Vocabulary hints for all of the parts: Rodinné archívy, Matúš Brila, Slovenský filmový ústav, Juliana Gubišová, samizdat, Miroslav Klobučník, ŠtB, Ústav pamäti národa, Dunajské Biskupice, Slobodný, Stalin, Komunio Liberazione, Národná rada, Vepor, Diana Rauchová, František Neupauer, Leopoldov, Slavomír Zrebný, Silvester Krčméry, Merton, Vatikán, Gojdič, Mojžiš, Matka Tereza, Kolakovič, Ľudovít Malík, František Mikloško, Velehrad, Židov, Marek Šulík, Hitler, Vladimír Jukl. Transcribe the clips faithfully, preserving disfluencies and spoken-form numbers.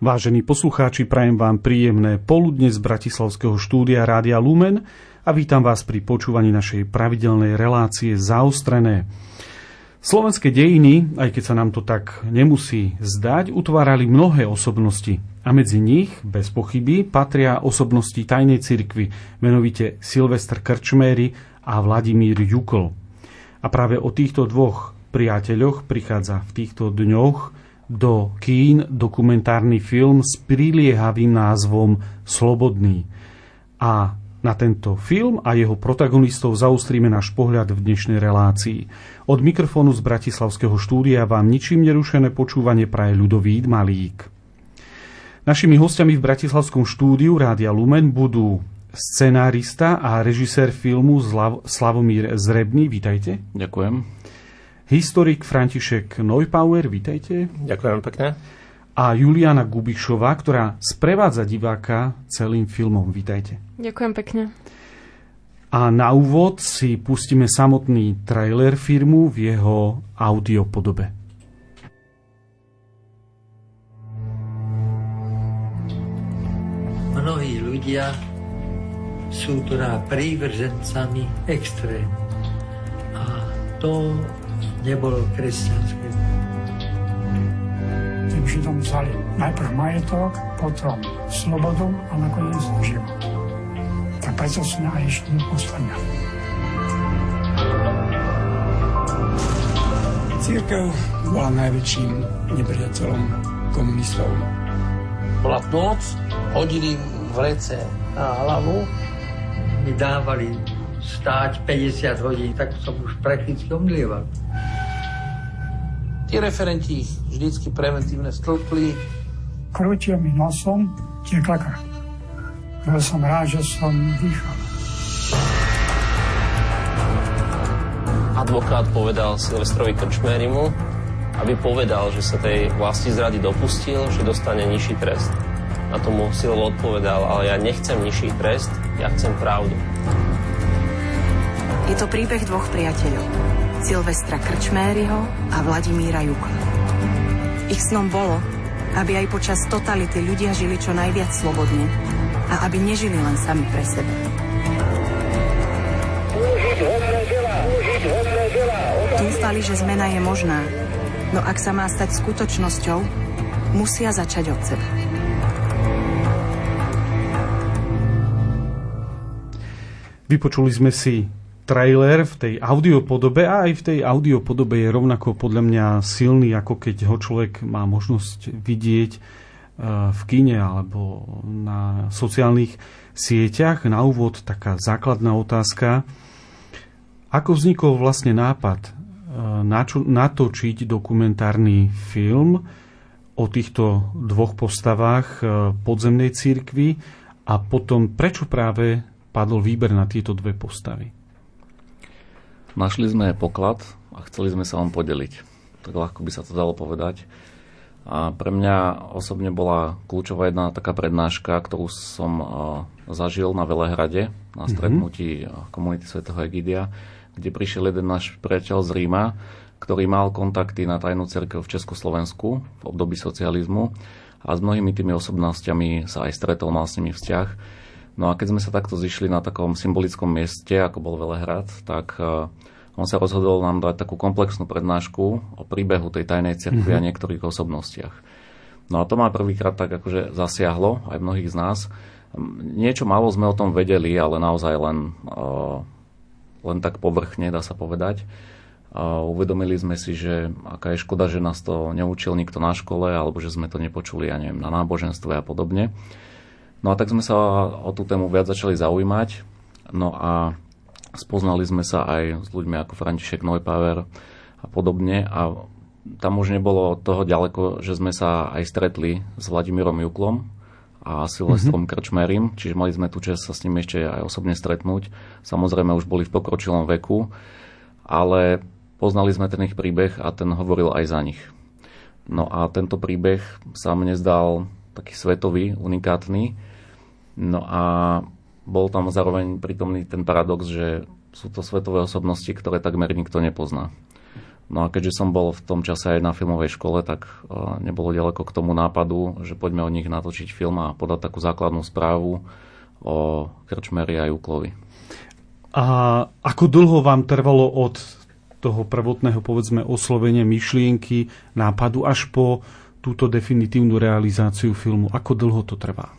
Vážení poslucháči, prajem vám príjemné poludne z bratislavského štúdia Rádia Lumen a vítam vás pri počúvaní našej pravidelnej relácie Zaostrené. Slovenské dejiny, aj keď sa nám to tak nemusí zdať, utvárali mnohé osobnosti. A medzi nich, bez pochyby, patria osobnosti tajnej cirkvi, menovite Silvester Krčméry a Vladimír Jukl. A práve o týchto dvoch priateľoch prichádza v týchto dňoch do kín dokumentárny film s priliehavým názvom Slobodný. A na tento film a jeho protagonistov zaostríme náš pohľad v dnešnej relácii. Od mikrofónu z bratislavského štúdia vám ničím nerušené počúvanie praje Ľudovít Malík. Našimi hostiami v bratislavskom štúdiu Rádia Lumen budú scenárista a režisér filmu Slav- Slavomír Zrebný. Vítajte. Ďakujem. Historik František Neupauer. Vítajte. Ďakujem pekne. A Juliana Gubišová, ktorá sprevádza diváka celým filmom. Vítajte. Ďakujem pekne. A na úvod si pustíme samotný trailer filmu v jeho audiopodobe. Mnohí ľudia sú teda prívržencami extrému. A to nebolo kresťanské. Tým Židom vzali najprv majetok, potom slobodu a nakoniec život. Tak preto sú na ešte neposlania. Církev bola najväčším nepriateľom komunistov. Bola noc, hodili vrece na hlavu. Mi dávali stáť päťdesiat hodín, tak som už prakticky omdlieval. Tí referenti ich vždycky preventívne stlkli. Krútil mi nosom, tiekla krv. Bol som rád, že som dýchal. Advokát povedal Silvestrovi Krčmérimu, aby povedal, že sa tej vlasti zrady dopustil, že dostane nižší trest. Na tomu Silvo odpovedal, ale ja nechcem nižší trest, ja chcem pravdu. Je to príbeh dvoch priateľov. Silvestra Krčméryho a Vladimíra Jukla. Ich snom bolo, aby aj počas totality ľudia žili čo najviac slobodne a aby nežili len sami pre sebe. Dúfali, že zmena je možná, no ak sa má stať skutočnosťou, musia začať od seba. Vypočuli sme si trailer v tej audiopodobe a aj v tej audiopodobe je rovnako podľa mňa silný, ako keď ho človek má možnosť vidieť v kine alebo na sociálnych sieťach. Na úvod taká základná otázka. Ako vznikol vlastne nápad natočiť dokumentárny film o týchto dvoch postavách podzemnej cirkvi a potom prečo práve padol výber na tieto dve postavy? Našli sme poklad a chceli sme sa vám podeliť. Tak ľahko by sa to dalo povedať. A pre mňa osobne bola kľúčová jedna taká prednáška, ktorú som uh, zažil na Velehrade, na stretnutí mm-hmm. komunity svätého Egídia, kde prišiel jeden náš priateľ z Ríma, ktorý mal kontakty na tajnú cirkev v Československu v období socializmu a s mnohými tými osobnostiami sa aj stretol, mal s nimi vzťah. No a keď sme sa takto zišli na takom symbolickom mieste, ako bol Velehrad, tak on sa rozhodol nám dať takú komplexnú prednášku o príbehu tej tajnej cirkvi mm-hmm. a niektorých osobnostiach. No a to ma prvýkrát tak akože zasiahlo aj mnohých z nás. Niečo málo sme o tom vedeli, ale naozaj len, len tak povrchne, dá sa povedať. Uvedomili sme si, že aká je škoda, že nás to neučil nikto na škole, alebo že sme to nepočuli, ja neviem, na náboženstve a podobne. No a tak sme sa o tú tému viac začali zaujímať. No a spoznali sme sa aj s ľuďmi ako František Neupauer a podobne. A tam už nebolo od toho ďaleko, že sme sa aj stretli s Vladimírom Juklom a Silvestrom mm-hmm. Krčmérim. Čiže mali sme tú časť sa s nimi ešte aj osobne stretnúť. Samozrejme už boli v pokročilom veku, ale poznali sme ten ich príbeh a ten hovoril aj za nich. No a tento príbeh sa mne zdal taký svetový, unikátny. No a bol tam zároveň prítomný ten paradox, že sú to svetové osobnosti, ktoré takmer nikto nepozná. No a keďže som bol v tom čase aj na filmovej škole, tak nebolo ďaleko k tomu nápadu, že poďme od nich natočiť film a podať takú základnú správu o Krčméry a Juklovi. A ako dlho vám trvalo od toho prvotného, povedzme, oslovenia myšlienky, nápadu až po túto definitívnu realizáciu filmu? Ako dlho to trvá?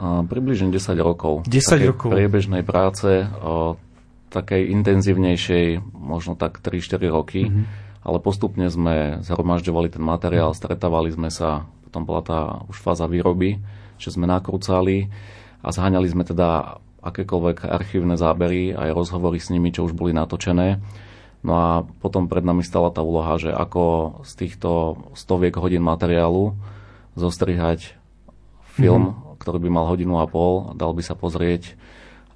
A približne desať rokov. desať rokov. Priebežnej práce, o takej intenzívnejšej, možno tak tri štyri roky. Mm-hmm. Ale postupne sme zhromažďovali ten materiál, stretávali sme sa, potom bola tá už fáza výroby, že sme nakrúcali a zháňali sme teda akékoľvek archívne zábery, aj rozhovory s nimi, čo už boli natočené. No a potom pred nami stala tá úloha, že ako z týchto stoviek hodín materiálu zostrihať film, mm-hmm. ktorý by mal hodinu a pol, dal by sa pozrieť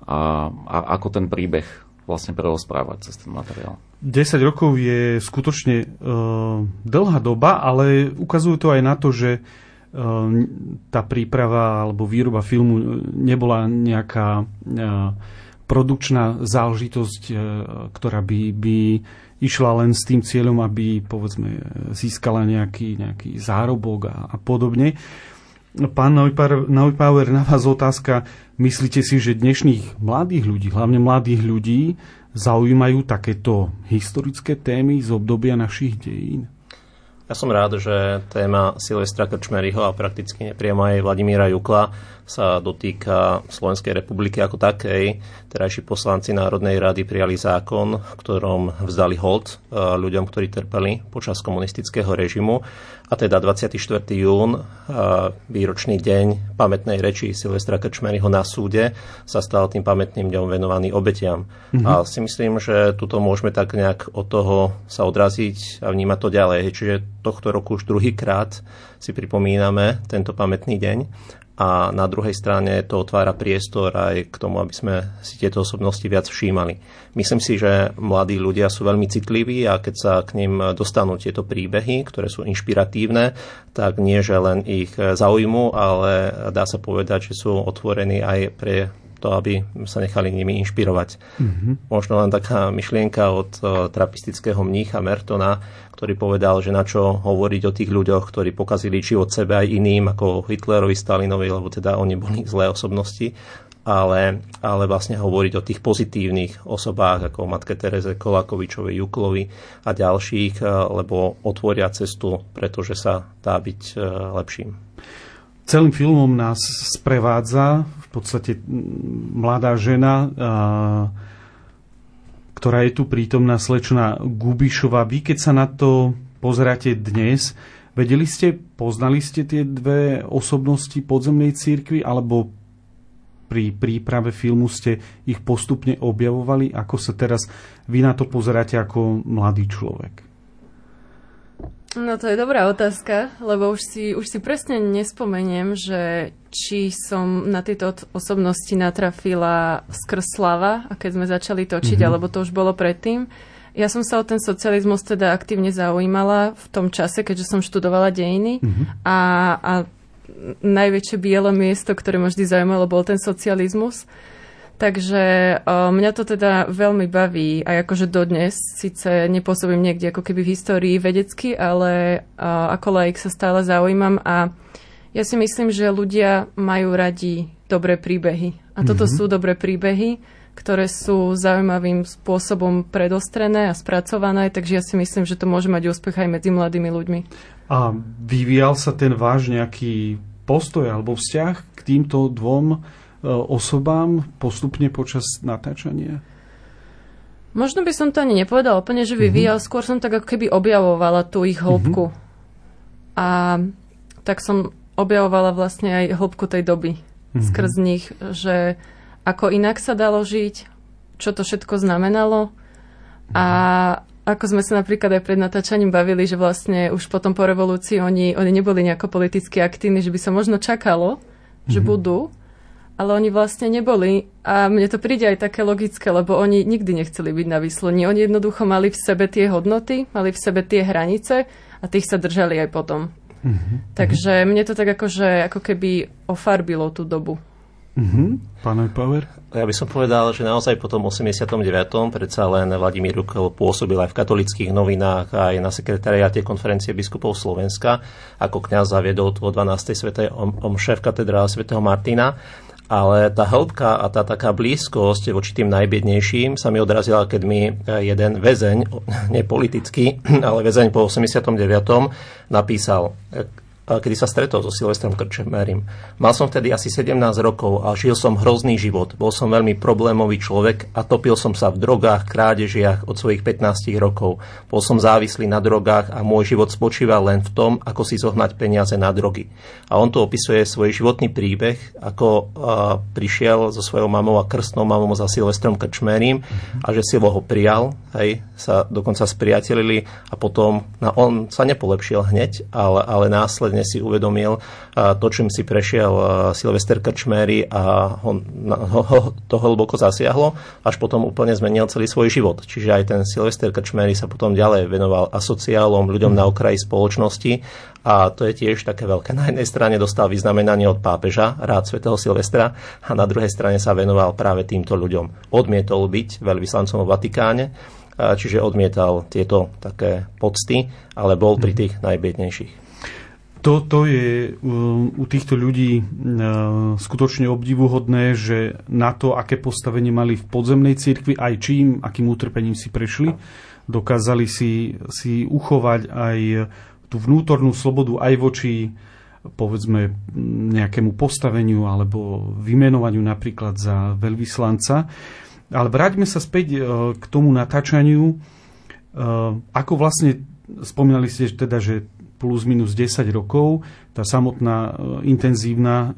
a, a ako ten príbeh vlastne prerozprávať cez ten materiál. desať rokov je skutočne e, dlhá doba, ale ukazuje to aj na to, že e, tá príprava alebo výroba filmu nebola nejaká e, produkčná záležitosť, e, ktorá by, by išla len s tým cieľom, aby povedzme získala nejaký, nejaký zárobok a, a podobne. Pán Neupauer, na vás otázka. Myslíte si, že dnešných mladých ľudí, hlavne mladých ľudí, zaujímajú takéto historické témy z obdobia našich dejín? Ja som rád, že téma Silvestra Krčméryho a prakticky nepriamo aj Vladimíra Jukla sa dotýka Slovenskej republiky ako takej. Terajší poslanci Národnej rady prijali zákon, v ktorom vzdali hold ľuďom, ktorí trpeli počas komunistického režimu. A teda dvadsiateho štvrtého júna, výročný deň pamätnej reči Silvestra Krčméryho na súde, sa stal tým pamätným dňom venovaný obetiam. Mm-hmm. A si myslím, že tuto môžeme tak nejak od toho sa odraziť a vnímať to ďalej. Čiže tohto roku už druhýkrát si pripomíname tento pamätný deň a na druhej strane to otvára priestor aj k tomu, aby sme si tieto osobnosti viac všímali. Myslím si, že mladí ľudia sú veľmi citliví a keď sa k nim dostanú tieto príbehy, ktoré sú inšpiratívne, tak nie, že len ich zaujímu, ale dá sa povedať, že sú otvorení aj pre to, aby sa nechali nimi inšpirovať. Mm-hmm. Možno len taká myšlienka od trapistického mnícha Mertona, ktorý povedal, že na čo hovoriť o tých ľuďoch, ktorí pokazili život sebe aj iným, ako Hitlerovi, Stalinovi, lebo teda oni boli zlé osobnosti, ale, ale vlastne hovoriť o tých pozitívnych osobách, ako Matke Tereze, Kolakovičovej, Juklovi a ďalších, lebo otvoria cestu, pretože sa dá byť lepším. Celým filmom nás sprevádza v podstate mladá žena, ktorá je tu prítomná, slečna Gubišová. Vy, keď sa na to pozeráte dnes, vedeli ste, poznali ste tie dve osobnosti podzemnej cirkvi, alebo pri príprave filmu ste ich postupne objavovali? Ako sa teraz vy na to pozeráte ako mladý človek? No to je dobrá otázka, lebo už si, už si presne nespomeniem, že či som na tieto osobnosti natrafila skrz Slava, a keď sme začali točiť, mm-hmm. alebo to už bolo predtým. Ja som sa o ten socializmus teda aktívne zaujímala v tom čase, keďže som študovala dejiny, mm-hmm. a, a najväčšie biele miesto, ktoré ma vždy zaujímalo, bol ten socializmus. Takže o, mňa to teda veľmi baví, aj akože dodnes, síce nepôsobím niekde ako keby v histórii vedecky, ale o, ako laik sa stále zaujímam a ja si myslím, že ľudia majú radi dobré príbehy. A toto mm-hmm. sú dobré príbehy, ktoré sú zaujímavým spôsobom predostrené a spracované, takže ja si myslím, že to môže mať úspech aj medzi mladými ľuďmi. A vyvíjal sa ten váš nejaký postoj alebo vzťah k týmto dvom osobám postupne počas natáčania? Možno by som to ani nepovedala úplne, že vyvíjal. Mm-hmm. Skôr som tak ako keby objavovala tú ich hĺbku. Mm-hmm. A tak som objavovala vlastne aj hĺbku tej doby. Mm-hmm. Skrz nich, že ako inak sa dalo žiť, čo to všetko znamenalo. Mm-hmm. A ako sme sa napríklad aj pred natáčaním bavili, že vlastne už potom po revolúcii oni, oni neboli nejako politicky aktívni, že by sa možno čakalo, mm-hmm. že budú. Ale oni vlastne neboli a mne to príde aj také logické, lebo oni nikdy nechceli byť na výslní. Oni jednoducho mali v sebe tie hodnoty, mali v sebe tie hranice a tých sa držali aj potom. Mm-hmm. Takže mne to tak akože, ako keby ofarbilo tú dobu. Uh-huh. Pán Neupauer? Ja by som povedal, že naozaj po tom osemdesiatom deviatom predsa len Vladimír Jukl pôsobil aj v Katolíckych novinách, aj na sekretariáte konferencie biskupov Slovenska, ako kňaz zaviedol vo dvanástej svätej omše v katedrále svätého Martina. Ale tá hĺbka a tá taká blízkosť voči tým najbiednejším sa mi odrazila, keď mi jeden väzeň, nie politický, ale väzeň po osemdesiatom deviatom napísal, kedy sa stretol so Silvestrom Krčmérim. Mal som vtedy asi sedemnásť rokov a žil som hrozný život. Bol som veľmi problémový človek a topil som sa v drogách, krádežiach od svojich pätnástich rokov. Bol som závislý na drogách a môj život spočíval len v tom, ako si zohnať peniaze na drogy. A on tu opisuje svoj životný príbeh, ako prišiel so svojou mamou a krstnou mamou za Silvestrom Krčmérim a že si ho prijal, hej, sa dokonca spriatelili a potom na, on sa nepolepšil hneď, ale, ale následne si uvedomil to, čím si prešiel Silvester Krčméry a ho, ho, ho to hlboko zasiahlo, až potom úplne zmenil celý svoj život. Čiže aj ten Silvester Krčméry sa potom ďalej venoval asociálom, ľuďom na okraji spoločnosti a to je tiež také veľké. Na jednej strane dostal vyznamenanie od pápeža, rád svätého Silvestra, a na druhej strane sa venoval práve týmto ľuďom. Odmietol byť veľvyslancom v Vatikáne, čiže odmietal tieto také pocty, ale bol pri tých najbiednejších. Toto je u týchto ľudí skutočne obdivuhodné, že na to, aké postavenie mali v podzemnej cirkvi, aj čím, akým utrpením si prešli, dokázali si, si uchovať aj tú vnútornú slobodu aj voči, povedzme, nejakému postaveniu alebo vymenovaniu napríklad za veľvyslanca. Ale vráťme sa späť k tomu natáčaniu. Ako vlastne, spomínali ste teda, že plus minus desať rokov. Tá samotná intenzívna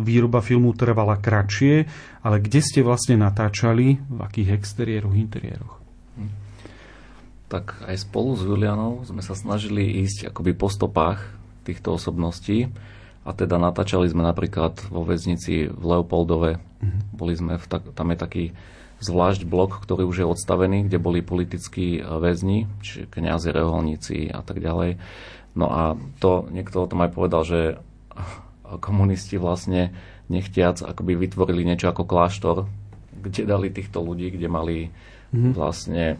výroba filmu trvala kratšie, ale kde ste vlastne natáčali, v akých exteriéroch, interiéroch? Tak aj spolu s Julianou sme sa snažili ísť akoby po stopách týchto osobností a teda natáčali sme napríklad vo väznici v Leopoldove. Mhm. Boli sme v tak, tam je taký zvlášť blok, ktorý už je odstavený, kde boli politickí väzni, čiže kňazi, reholníci a tak ďalej. No a to, niekto o tom aj povedal, že komunisti vlastne nechtiac akoby vytvorili niečo ako kláštor, kde dali týchto ľudí, kde mali mm-hmm. vlastne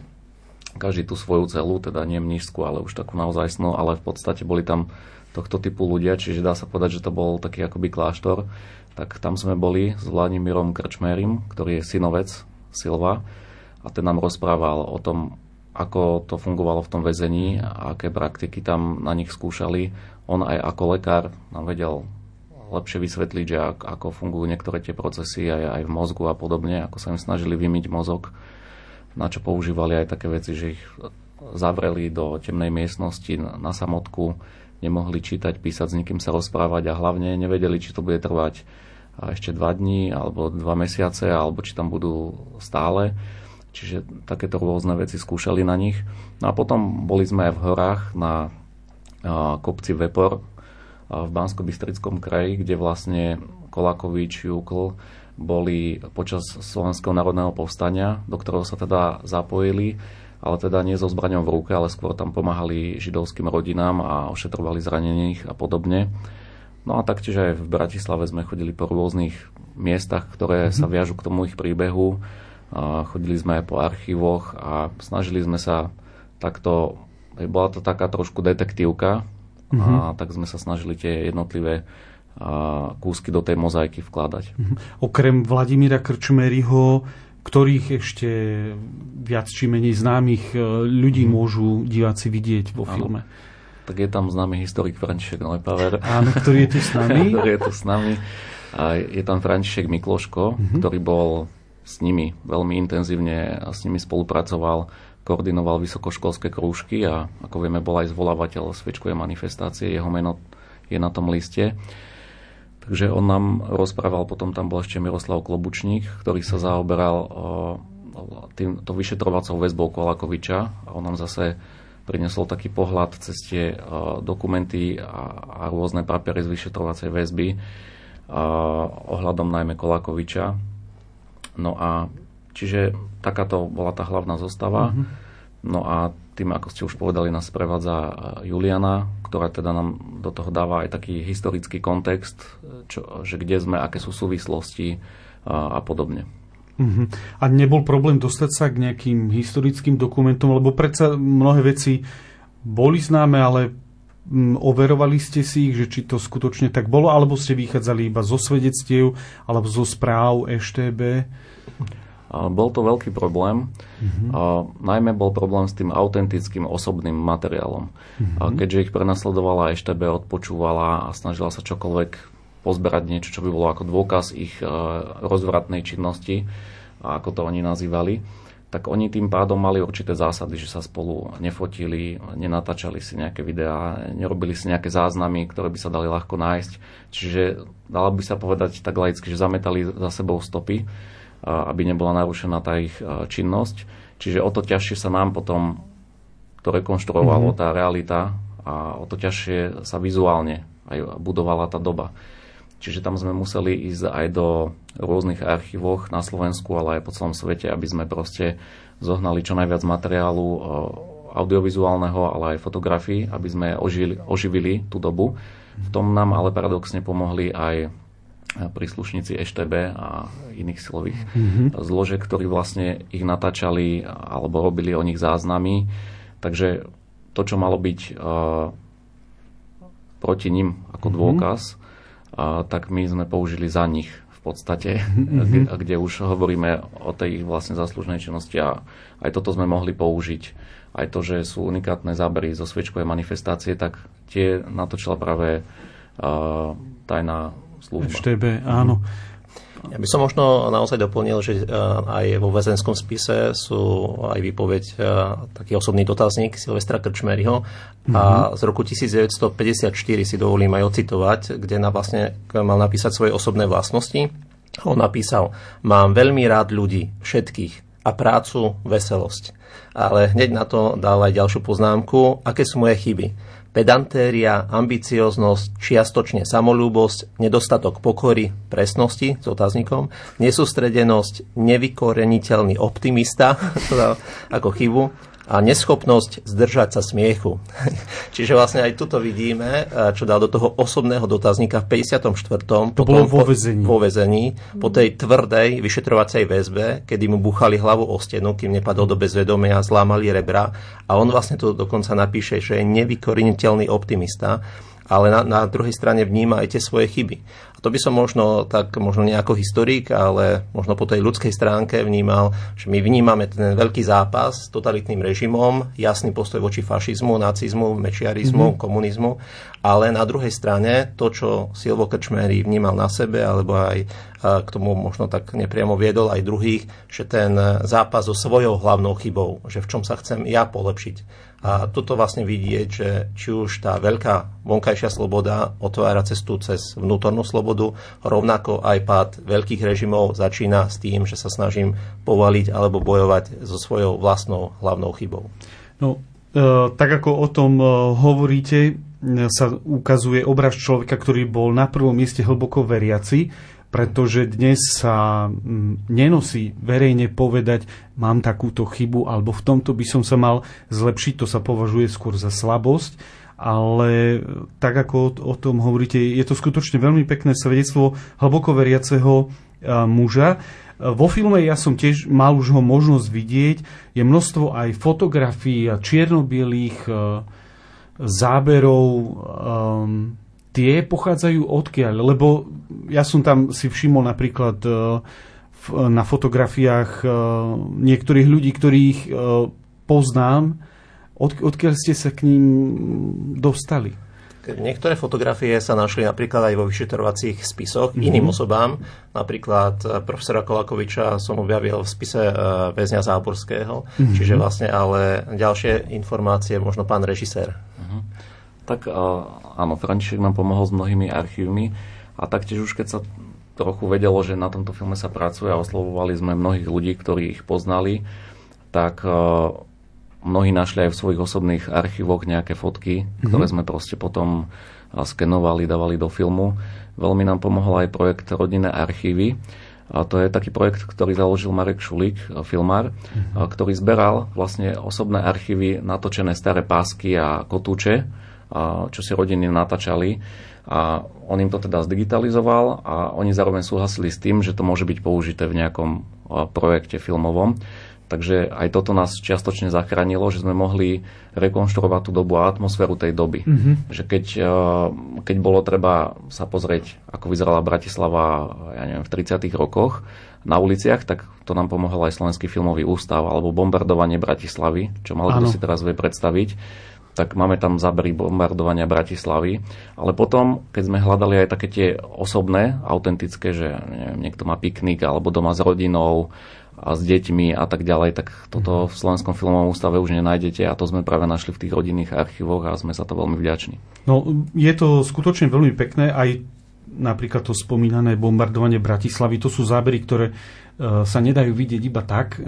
každý tú svoju celú, teda nie mníšskú, ale už takú naozajstnú, ale v podstate boli tam tohto typu ľudia, čiže dá sa povedať, že to bol taký akoby kláštor. Tak tam sme boli s Vladimírom Krčmérim, ktorý je synovec Silva, a ten nám rozprával o tom, ako to fungovalo v tom väzení a aké praktiky tam na nich skúšali. On aj ako lekár nám vedel lepšie vysvetliť, že ako fungujú niektoré tie procesy aj, aj v mozgu a podobne, ako sa im snažili vymyť mozog, na čo používali aj také veci, že ich zavreli do temnej miestnosti na samotku, nemohli čítať, písať, s nikým sa rozprávať a hlavne nevedeli, či to bude trvať a ešte dva dní, alebo dva mesiace, alebo či tam budú stále. Čiže takéto rôzne veci skúšali na nich. No a potom boli sme aj v horách na a, kopci Vepor a v Banskobystrickom kraji, kde vlastne Kolakovič, Jukl boli počas Slovenského národného povstania, do ktorého sa teda zapojili, ale teda nie so zbraňou v ruke, ale skôr tam pomáhali židovským rodinám a ošetrovali zranených a podobne. No a taktiež aj v Bratislave sme chodili po rôznych miestach, ktoré sa viažú k tomu ich príbehu. Chodili sme aj po archívoch a snažili sme sa takto, bola to taká trošku detektívka, uh-huh. a tak sme sa snažili tie jednotlivé kúsky do tej mozaiky vkladať. Uh-huh. Okrem Vladimíra Krčméryho, ktorých ešte viac či menej známych ľudí môžu diváci vidieť vo filme? Áno. Tak je tam známy historik František Neupauer. Áno, ktorý je tu s nami. ktorý je tu s nami. A je tam František Mikloško, mm-hmm. ktorý bol s nimi veľmi intenzívne a s nimi spolupracoval, koordinoval vysokoškolské krúžky a ako vieme, bol aj zvolávateľ sviečkovej manifestácie. Jeho meno je na tom liste. Takže on nám rozprával, potom tam bol ešte Miroslav Klobučník, ktorý sa zaoberal týmto vyšetrovacou väzbou Kolakoviča a on nám zase priniesol taký pohľad cez tie uh, dokumenty a, a rôzne papiery z vyšetrovacej väzby uh, ohľadom najmä Kolakoviča. No a čiže takáto bola tá hlavná zostava. Uh-huh. No a tým, ako ste už povedali, nás prevádza Juliana, ktorá teda nám do toho dáva aj taký historický kontext, čo, že kde sme, aké sú súvislosti a, a podobne. Uh-huh. A nebol problém dostať sa k nejakým historickým dokumentom, lebo predsa mnohé veci boli známe, ale overovali ste si ich, že či to skutočne tak bolo, alebo ste vychádzali iba zo svedectiev alebo zo správ é šté bé? Bol to veľký problém. Uh-huh. A najmä bol problém s tým autentickým osobným materiálom. Uh-huh. A keďže ich prenasledovala é šté bé, odpočúvala a snažila sa čokoľvek pozberať niečo, čo by bolo ako dôkaz ich rozvratnej činnosti, ako to oni nazývali, tak oni tým pádom mali určité zásady, že sa spolu nefotili, nenatáčali si nejaké videá, nerobili si nejaké záznamy, ktoré by sa dali ľahko nájsť. Čiže dala by sa povedať tak laicky, že zametali za sebou stopy, aby nebola narušená tá ich činnosť. Čiže o to ťažšie sa nám potom to rekonštruovalo, mm-hmm. tá realita, a o to ťažšie sa vizuálne aj budovala tá doba. Čiže tam sme museli ísť aj do rôznych archívoch na Slovensku, ale aj po celom svete, aby sme proste zohnali čo najviac materiálu audiovizuálneho, ale aj fotografií, aby sme ožili, oživili tú dobu. V tom nám ale paradoxne pomohli aj príslušníci é šté bé a iných silových mm-hmm. zložiek, ktorí vlastne ich natáčali alebo robili o nich záznamy. Takže to, čo malo byť uh, proti nim ako mm-hmm. dôkaz, A, tak my sme použili za nich v podstate, mm-hmm. kde, kde už hovoríme o tej ich vlastne záslužnej činnosti, a aj toto sme mohli použiť. Aj to, že sú unikátne zábery zo sviečkovej manifestácie, tak tie natočila práve uh, tajná služba. é šté bé, áno. Ja by som možno naozaj doplnil, že aj vo väzenskom spise sú aj výpoveď, taký osobný dotazník Silvestra Krčméryho mm-hmm. a z roku devätnásťstopäťdesiatštyri si dovolím aj ocitovať, kde na vlastne mal napísať svoje osobné vlastnosti. On napísal: mám veľmi rád ľudí, všetkých, a prácu, veselosť. Ale hneď na to dal aj ďalšiu poznámku: aké sú moje chyby? Pedantéria, ambicioznosť, čiastočne samolúbosť, nedostatok pokory, presnosti s otáznikom, nesústredenosť, nevykoreniteľný optimista ako chybu a neschopnosť zdržať sa smiechu. Čiže vlastne aj tuto vidíme, čo dal do toho osobného dotazníka v päťdesiatom štvrtom To bolo vo väzení. Po, po väzení, po tej tvrdej vyšetrovacej väzbe, kedy mu buchali hlavu o stenu, kým nepadol do bezvedomia, zlámali rebra, a on vlastne to dokonca napíše, že je nevykoreniteľný optimista, ale na, na druhej strane vníma aj tie svoje chyby. A to by som možno tak, možno nie ako historik, ale možno po tej ľudskej stránke vnímal, že my vnímame ten veľký zápas s totalitným režimom, jasný postoj voči fašizmu, nacizmu, mečiarizmu, mm-hmm. komunizmu, ale na druhej strane to, čo Silvo Krčméry vnímal na sebe, alebo aj k tomu možno tak nepriamo viedol aj druhých, že ten zápas so svojou hlavnou chybou, že v čom sa chcem ja polepšiť. A toto vlastne vidieť, že či už tá veľká vonkajšia sloboda otvára cestu cez vnútornú slobodu, rovnako aj pád veľkých režimov začína s tým, že sa snažím povaliť alebo bojovať so svojou vlastnou hlavnou chybou. No, e, tak ako o tom hovoríte, sa ukazuje obraz človeka, ktorý bol na prvom mieste hlboko veriaci, pretože dnes sa nenosí verejne povedať: mám takúto chybu, alebo v tomto by som sa mal zlepšiť, to sa považuje skôr za slabosť. Ale tak ako o tom hovoríte, je to skutočne veľmi pekné svedectvo hlboko veriaceho muža. Vo filme ja som tiež mal už ho možnosť vidieť, je množstvo aj fotografií a čierno-bielých záberov. Tie pochádzajú odkiaľ? Lebo ja som tam si všimol napríklad na fotografiách niektorých ľudí, ktorých poznám. Od, odkiaľ ste sa k ním dostali? Niektoré fotografie sa našli napríklad aj vo vyšetrovacích spisoch mm-hmm. iným osobám. Napríklad profesora Kolakoviča som objavil v spise väzňa Záborského. Mm-hmm. Čiže vlastne ale ďalšie informácie možno pán režisér. Mm-hmm. Tak áno, František nám pomohol s mnohými archívmi, a taktiež už keď sa trochu vedelo, že na tomto filme sa pracuje a oslovovali sme mnohých ľudí, ktorí ich poznali, tak mnohí našli aj v svojich osobných archívoch nejaké fotky, mm-hmm. ktoré sme proste potom skenovali, dávali do filmu. Veľmi nám pomohol aj projekt Rodinné archívy, A to je taký projekt, ktorý založil Marek Šulík, filmár, ktorý zberal vlastne osobné archívy, natočené staré pásky a kotúče, čo si rodiny natáčali. A on im to teda zdigitalizoval a oni zároveň súhlasili s tým, že to môže byť použité v nejakom projekte filmovom. Takže aj toto nás čiastočne zachránilo, že sme mohli rekonštruovať tú dobu a atmosféru tej doby. Mm-hmm. Že keď, keď bolo treba sa pozrieť, ako vyzerala Bratislava, ja neviem, v tridsiatych rokoch na uliciach, tak to nám pomohol aj Slovenský filmový ústav alebo bombardovanie Bratislavy, čo malo kto si teraz vie predstaviť. Tak máme tam zábery bombardovania Bratislavy. Ale potom, keď sme hľadali aj také tie osobné, autentické, že neviem, niekto má piknik alebo doma s rodinou a s deťmi a tak ďalej, tak toto v Slovenskom filmovom ústave už nenájdete a to sme práve našli v tých rodinných archívoch a sme za to veľmi vďační. No, je to skutočne veľmi pekné, aj napríklad to spomínané bombardovanie Bratislavy, to sú zábery, ktoré sa nedajú vidieť iba tak,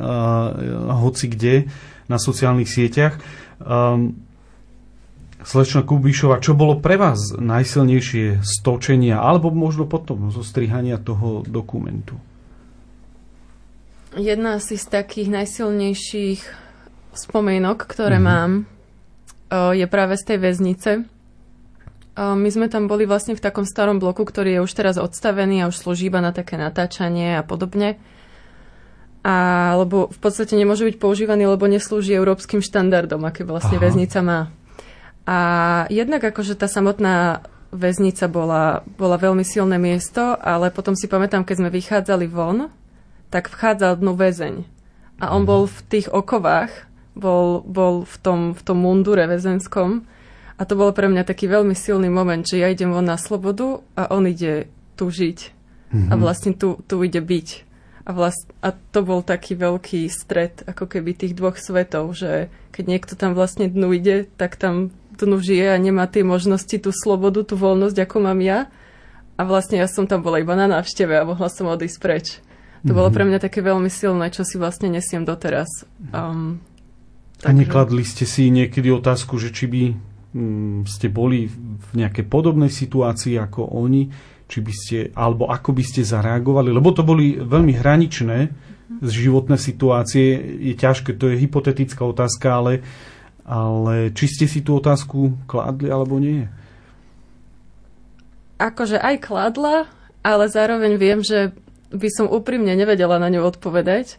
hoci kde na sociálnych sieťach. Slečna Gubišová, čo bolo pre vás najsilnejšie z točenia alebo možno potom zo strihania toho dokumentu? Jedna asi z takých najsilnejších spomienok, ktoré mm-hmm. mám, je práve z tej väznice. My sme tam boli vlastne v takom starom bloku, ktorý je už teraz odstavený a už slúži iba na také natáčanie a podobne. A, lebo v podstate nemôže byť používaný, lebo neslúži európskym štandardom, aké vlastne Aha. väznica má. A jednak akože tá samotná väznica bola, bola veľmi silné miesto, ale potom si pamätám, keď sme vychádzali von, tak vchádzal dnu väzeň. A on bol v tých okovách, bol, bol v tom, v tom mundure väzenskom. A to bolo pre mňa taký veľmi silný moment, že ja idem von na slobodu a on ide tu žiť. Mm-hmm. A vlastne tu, tu ide byť. A, vlast, a to bol taký veľký stret, ako keby tých dvoch svetov, že keď niekto tam vlastne dnu ide, tak tam dnu žije a nemá tie možnosti, tú slobodu, tú voľnosť, ako mám ja. A vlastne ja som tam bola iba na návšteve a mohla som odísť preč. To bolo pre mňa také veľmi silné, čo si vlastne nesiem doteraz. Um, takže... A nekladli ste si niekedy otázku, že či by um, ste boli v nejakej podobnej situácii ako oni, či by ste, alebo ako by ste zareagovali, lebo to boli veľmi hraničné životné situácie. Je ťažké, to je hypotetická otázka, ale, ale či ste si tú otázku kládli, alebo nie? Akože aj kládla, ale zároveň viem, že by som úprimne nevedela na ňu odpovedať.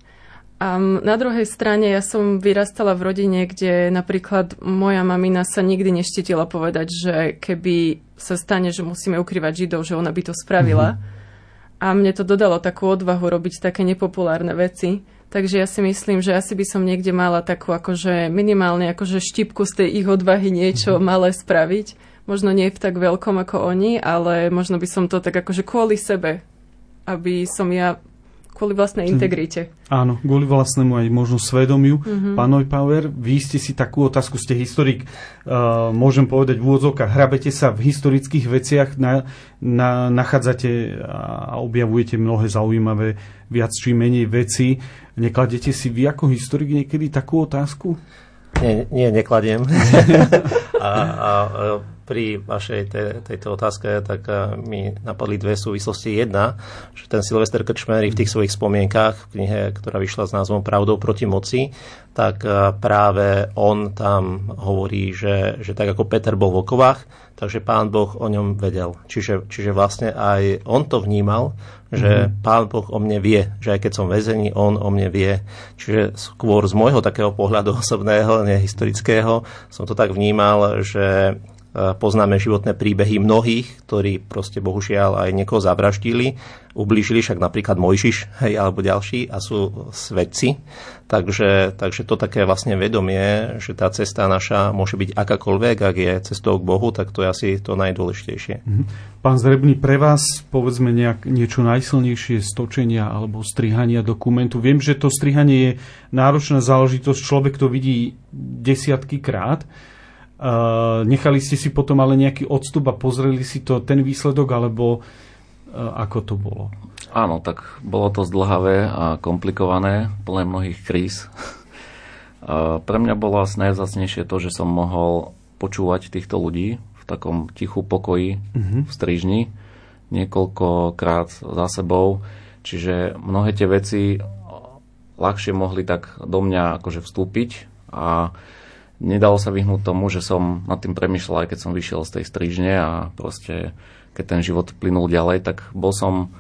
A na druhej strane ja som vyrastala v rodine, kde napríklad moja mamina sa nikdy neštítila povedať, že keby sa stane, že musíme ukrývať Židov, že ona by to spravila. Mm-hmm. A mne to dodalo takú odvahu robiť také nepopulárne veci. Takže ja si myslím, že asi by som niekde mala takú akože minimálne akože štipku z tej ich odvahy niečo mm-hmm. malé spraviť. Možno nie v tak veľkom ako oni, ale možno by som to tak akože kvôli sebe, aby som ja kvôli vlastnej integrite. Áno, kvôli vlastnému aj možno svedomiu. Mm-hmm. Pán Neupauer, vy ste si takú otázku, ste historik, uh, môžem povedať v úvodzovkách, hrabete sa v historických veciach, na, na, nachádzate a objavujete mnohé zaujímavé viac či menej veci. Nekladete si vy ako historik niekedy takú otázku? Nie, nie nekladiem. a, a pri vašej te, tejto otázke tak mi napadli dve súvislosti. Jedna, že ten Silvester Krčméry v tých svojich spomienkách, v knihe, ktorá vyšla s názvom Pravdou proti moci, tak práve on tam hovorí, že, že tak ako Peter bol v okovách, takže Pán Boh o ňom vedel. Čiže, čiže vlastne aj on to vnímal, že mm-hmm. Pán Boh o mne vie, že aj keď som väzený, on o mne vie. Čiže skôr z môjho takého pohľadu osobného, nehistorického, som to tak vnímal, že poznáme životné príbehy mnohých, ktorí proste bohužiaľ aj niekoho zavraždili, ublížili, však napríklad Mojžiš, hej, alebo ďalší, a sú svedci. Takže, takže to také vlastne vedomie, že tá cesta naša môže byť akákoľvek, ak je cestou k Bohu, tak to je asi to najdôležitejšie. Pán Zrebný, pre vás povedzme nejak niečo najsilnejšie z točenia alebo strihania dokumentu. Viem, že to strihanie je náročná záležitosť, človek to vidí desiatky krát. Uh, nechali ste si potom ale nejaký odstup a pozreli si to, ten výsledok, alebo uh, ako to bolo? Áno, tak bolo to zdlhavé a komplikované, plné mnohých kríz. uh, pre mňa bolo asi najvzácnejšie to, že som mohol počúvať týchto ľudí v takom tichu pokoji uh-huh. v strižni, niekoľkokrát za sebou. Čiže mnohé tie veci ľahšie mohli tak do mňa akože vstúpiť a nedalo sa vyhnúť tomu, že som nad tým premýšľal, aj keď som vyšiel z tej strižne a proste keď ten život plynul ďalej, tak bol som,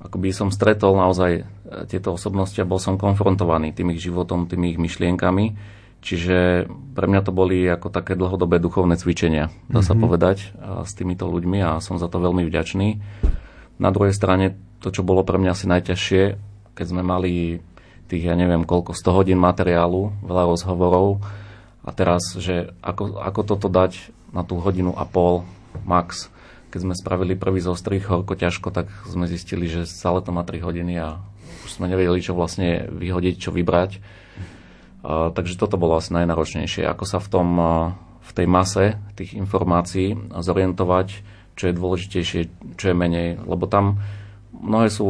akoby som stretol naozaj tieto osobnosti a bol som konfrontovaný tým ich životom, tými ich myšlienkami. Čiže pre mňa to boli ako také dlhodobé duchovné cvičenia, dá sa mm-hmm. povedať, s týmito ľuďmi a som za to veľmi vďačný. Na druhej strane to, čo bolo pre mňa asi najťažšie, keď sme mali tých, ja neviem koľko, sto hodín materiálu, veľa rozhovorov a teraz, že ako, ako toto dať na tú hodinu a pol max. Keď sme spravili prvý zostrih horko ťažko, tak sme zistili, že stále to má tri hodiny a už sme nevedeli, čo vlastne vyhodiť, čo vybrať. Uh, takže toto bolo asi najnáročnejšie. Ako sa v tom, uh, v tej mase tých informácií zorientovať, čo je dôležitejšie, čo je menej. Lebo tam mnohé sú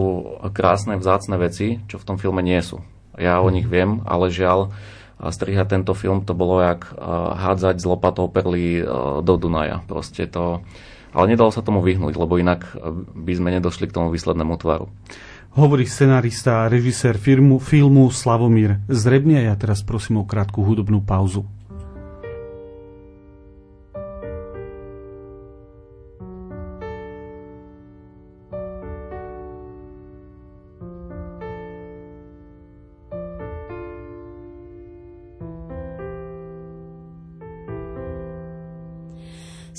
krásne, vzácne veci, čo v tom filme nie sú. Ja o nich viem, ale žiaľ, strihať tento film to bolo jak uh, hádzať z lopatou perly uh, do Dunaja. Proste to... Ale nedalo sa tomu vyhnúť, lebo inak by sme nedošli k tomu výslednému tvaru. Hovorí scenarista a režisér filmu, filmu Slavomír Zrebný a ja teraz prosím o krátku hudobnú pauzu.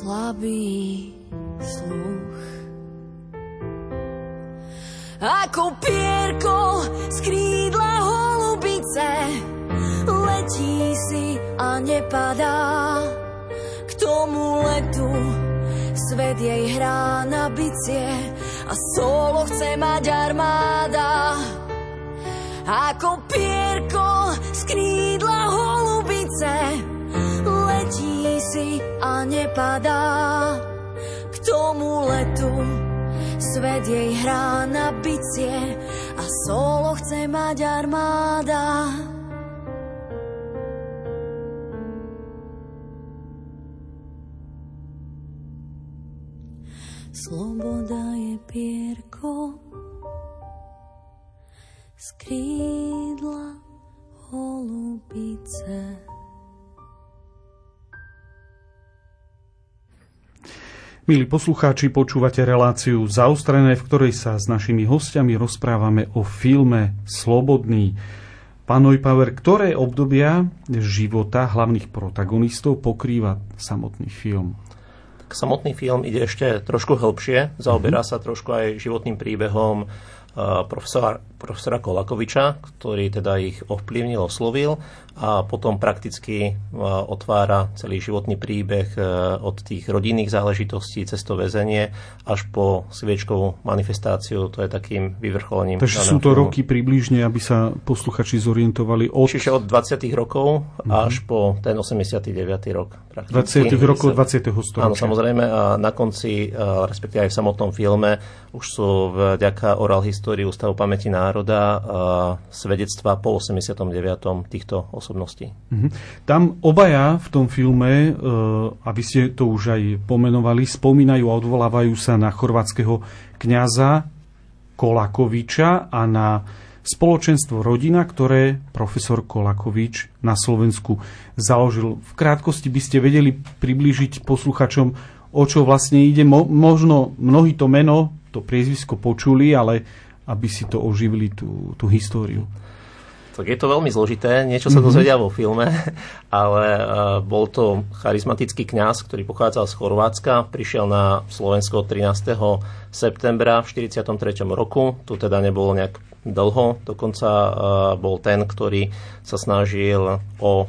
slabý sluch. Ako pierko z krídla holubice letí si a nepadá. K tomu letu svet jej hrá na bicie a solo chce mať armáda. Ako pierko z krídla holubice letí si a nepadá. K tomu letu svet jej hrá na bicie a solo chce mať armáda. Sloboda je pierko z krídla holubice. Milí poslucháči, počúvate reláciu Zaostrené, v ktorej sa s našimi hostiami rozprávame o filme Slobodný. Pán Neupauer, ktoré obdobia života hlavných protagonistov pokrýva samotný film? Tak samotný film ide ešte trošku hlbšie, zaoberá sa trošku aj životným príbehom profesora, profesora Kolakoviča, ktorý teda ich ovplyvnil, oslovil a potom prakticky otvára celý životný príbeh od tých rodinných záležitostí cez to väzenie až po sviečkovú manifestáciu. To je takým vyvrcholením. Takže sú to filmu. Roky približne, aby sa posluchači zorientovali od... Čiže od dvadsiatych rokov uh-huh. až po ten osemdesiaty deviaty rok. dvadsiatych rokov dvadsiateho storočia. Áno, samozrejme. A na konci, respektíve aj v samotnom filme, už sú vďaka oral histórii Ústavu pamäti národa svedectvá po osemdesiatom deviatom týchto osobností. Tam obaja v tom filme, aby ste to už aj pomenovali, spomínajú a odvolávajú sa na chorvátskeho kňaza Kolakoviča a na spoločenstvo Rodina, ktoré profesor Kolakovič na Slovensku založil. V krátkosti by ste vedeli priblížiť posluchačom, o čo vlastne ide. Možno mnohí to meno, to priezvisko počuli, ale aby si to oživili, tú, tú históriu. Tak je to veľmi zložité, niečo sa dozvedia mm-hmm. vo filme, ale bol to charizmatický kňaz, ktorý pochádzal z Chorvátska, prišiel na Slovensko trinásteho septembra v štyridsiatom treťom roku, tu teda nebolo nejak dlho. Dokonca bol ten, ktorý sa snažil o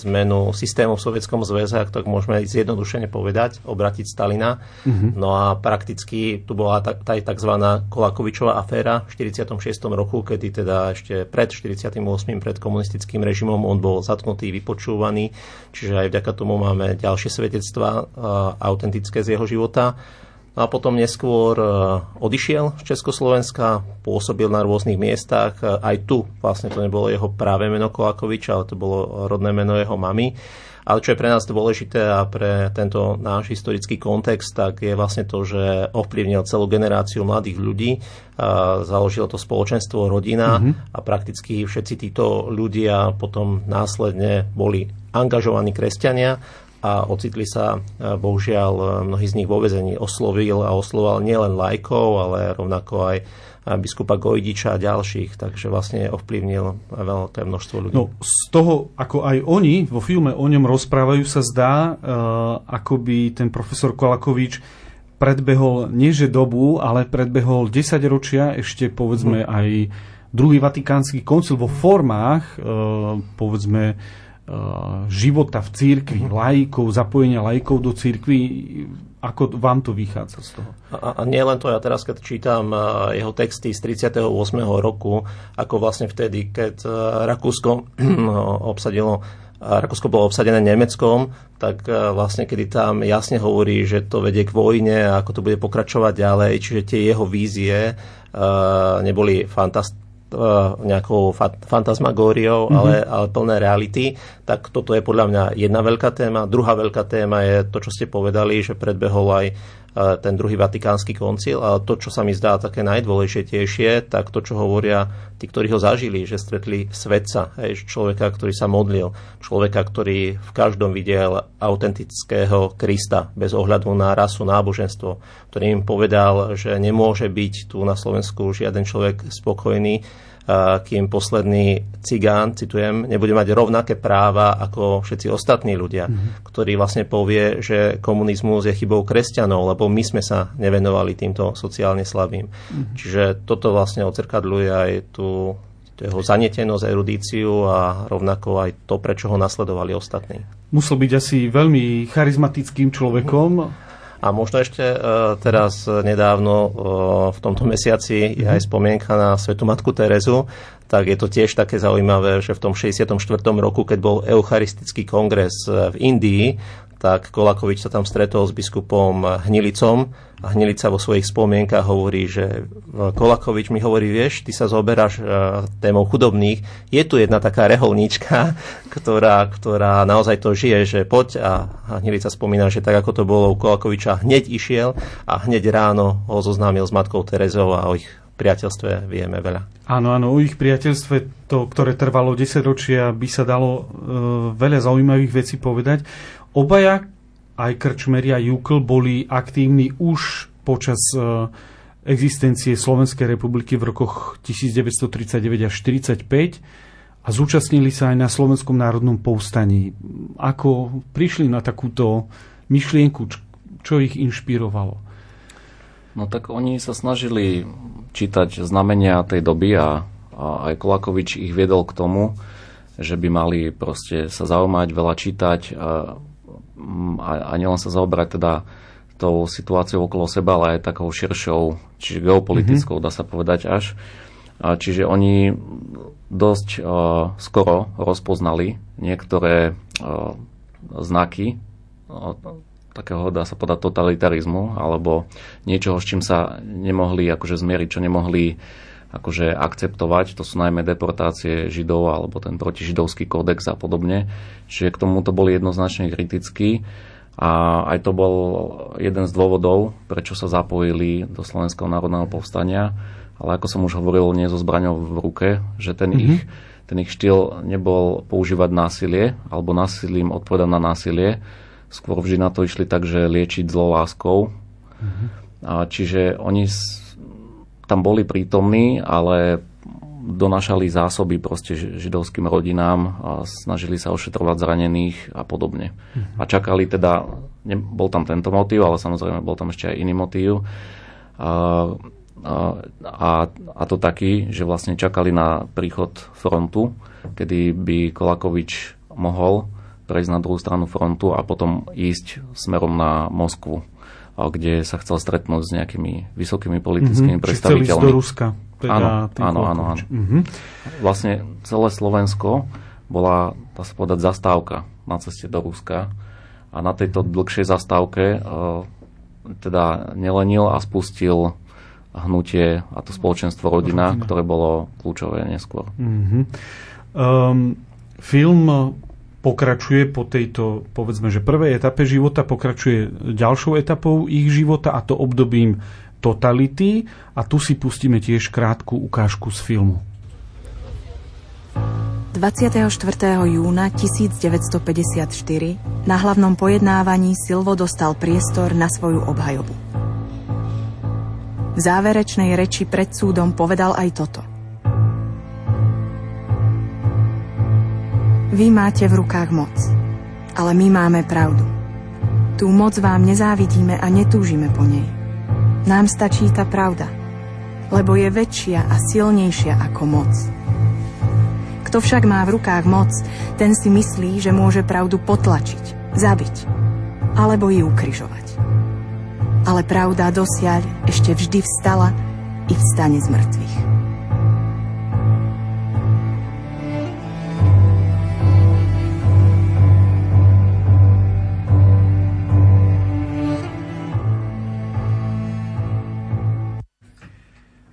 zmenu systému v Sovietskom zväze, ak tak môžeme zjednodušene povedať, obratiť Stalina. Mm-hmm. No a prakticky tu bola tá, tá tzv. Kolakovičová aféra v štyridsiatom šiestom roku, kedy teda ešte pred štyridsiatym ôsmym, pred komunistickým režimom, on bol zatknutý, vypočúvaný. Čiže aj vďaka tomu máme ďalšie svedectvá autentické z jeho života. A potom neskôr odišiel z Československa, pôsobil na rôznych miestach. Aj tu vlastne to nebolo jeho práve meno Kolakovič, ale to bolo rodné meno jeho mamy. Ale čo je pre nás dôležité a pre tento náš historický kontext, tak je vlastne to, že ovplyvnil celú generáciu mladých ľudí, založil to spoločenstvo, rodina, mm-hmm. a prakticky všetci títo ľudia potom následne boli angažovaní kresťania a ocitli sa, bohužiaľ, mnohí z nich vo väzení. Oslovil a osloval nielen laikov, ale rovnako aj biskupa Gojdiča a ďalších, takže vlastne ovplyvnil veľké množstvo ľudí. No, z toho, ako aj oni vo filme o ňom rozprávajú, sa zdá, akoby ten profesor Kolakovič predbehol nie že dobu, ale predbehol desaťročia, ešte povedzme aj druhý vatikánsky koncil vo formách, povedzme, života v cirkvi, laikov, zapojenia laikov do cirkvi. Ako vám to vychádza z toho? A, a nie len to, ja teraz, keď čítam jeho texty z tridsiateho ôsmeho roku, ako vlastne vtedy, keď Rakúsko obsadilo Rakúsko bolo obsadené Nemeckom, tak vlastne, kedy tam jasne hovorí, že to vedie k vojne a ako to bude pokračovať ďalej, čiže tie jeho vízie neboli fantastické, nejakou fantasmagóriou, mm-hmm. ale, ale plné reality, tak toto je podľa mňa jedna veľká téma. Druhá veľká téma je to, čo ste povedali, že predbehol aj ten druhý vatikánsky koncil, ale to, čo sa mi zdá také najdôležitejšie, tak to, čo hovoria tí, ktorí ho zažili, že stretli svetca, hej, človeka, ktorý sa modlil, človeka, ktorý v každom videl autentického Krista, bez ohľadu na rasu, náboženstvo, ktorý im povedal, že nemôže byť tu na Slovensku žiaden človek spokojný, kým posledný cigán, citujem, nebude mať rovnaké práva ako všetci ostatní ľudia, mm-hmm. ktorý vlastne povie, že komunizmus je chybou kresťanov, lebo my sme sa nevenovali týmto sociálne slabým. Mm-hmm. Čiže toto vlastne odzrkadľuje aj tú, tú jeho zanietenosť, erudíciu a rovnako aj to, prečo ho nasledovali ostatní. Musel byť asi veľmi charizmatickým človekom. Mm-hmm. A možno ešte teraz nedávno v tomto mesiaci je aj spomienka na Svätú Matku Terezu, tak je to tiež také zaujímavé, že v tom šesťdesiatom štvrtom roku, keď bol eucharistický kongres v Indii, tak Kolakovič sa tam stretol s biskupom Hnilicom a Hnilica vo svojich spomienkach hovorí, že Kolakovič mi hovorí, vieš, ty sa zoberáš témou chudobných, je tu jedna taká reholníčka, ktorá, ktorá naozaj to žije, že poď, a Hnilica spomína, že tak ako to bolo u Kolakoviča, hneď išiel a hneď ráno ho zoznámil s matkou Terezou a o ich priateľstve vieme veľa. Áno, áno, o ich priateľstve, to, ktoré trvalo desaťročia, by sa dalo e, veľa zaujímavých vecí povedať. Obaja, aj Krčméry a Jukl, boli aktívni už počas e, existencie Slovenskej republiky v rokoch devätnásť tridsaťdeväť až štyridsaťpäť a zúčastnili sa aj na Slovenskom národnom povstaní. Ako prišli na takúto myšlienku, čo, čo ich inšpirovalo? No tak oni sa snažili čítať znamenia tej doby a, a aj Kolakovič ich viedol k tomu, že by mali proste sa zaujímať, veľa čítať a, a, a nielen sa zaoberať teda tou situáciou okolo seba, ale aj takou širšou, čiže geopolitickou, mm-hmm. dá sa povedať až. A čiže oni dosť a, skoro rozpoznali niektoré a, znaky a, takého, dá sa podať, totalitarizmu alebo niečoho, s čím sa nemohli akože zmieriť, čo nemohli akože akceptovať. To sú najmä deportácie Židov alebo ten protižidovský kódex a podobne. Čiže k tomu to boli jednoznačne kritickí a aj to bol jeden z dôvodov, prečo sa zapojili do Slovenského národného povstania. Ale ako som už hovoril, nie so zbraňou v ruke, že ten mm-hmm. ich ten ich štýl nebol používať násilie alebo násilím odpovedať na násilie. Skôr vždy na to išli tak, že liečiť zlo láskou. Mm-hmm. A čiže oni s, tam boli prítomní, ale donášali zásoby proste židovským rodinám a snažili sa ošetrovať zranených a podobne. Mm-hmm. A čakali teda, ne, bol tam tento motív, ale samozrejme bol tam ešte aj iný motív. A a, a to taký, že vlastne čakali na príchod frontu, kedy by Kolakovič mohol prejsť na druhú stranu frontu a potom ísť smerom na Moskvu, kde sa chcel stretnúť s nejakými vysokými politickými mm-hmm. predstaviteľmi. Či chcel ísť do Ruska. Teda áno, áno, áno, áno. Mm-hmm. Vlastne celé Slovensko bola, dá sa povedať, zastávka na ceste do Ruska a na tejto dlhšej zastávke teda nelenil a spustil hnutie a to spoločenstvo Rodina, Rodina. Ktoré bolo kľúčové neskôr. Mm-hmm. Um, film pokračuje po tejto, povedzme, že prvej etape života, pokračuje ďalšou etapou ich života a to obdobím totality a tu si pustíme tiež krátku ukážku z filmu. dvadsiateho štvrtého júna tisícdeväťstopäťdesiatštyri na hlavnom pojednávaní Silvo dostal priestor na svoju obhajobu. V záverečnej reči pred súdom povedal aj toto. Vy máte v rukách moc, ale my máme pravdu. Tú moc vám nezávidíme a netúžime po nej. Nám stačí tá pravda, lebo je väčšia a silnejšia ako moc. Kto však má v rukách moc, ten si myslí, že môže pravdu potlačiť, zabiť alebo ju ukrižovať. Ale pravda dosiaľ ešte vždy vstala i vstane z mŕtvych.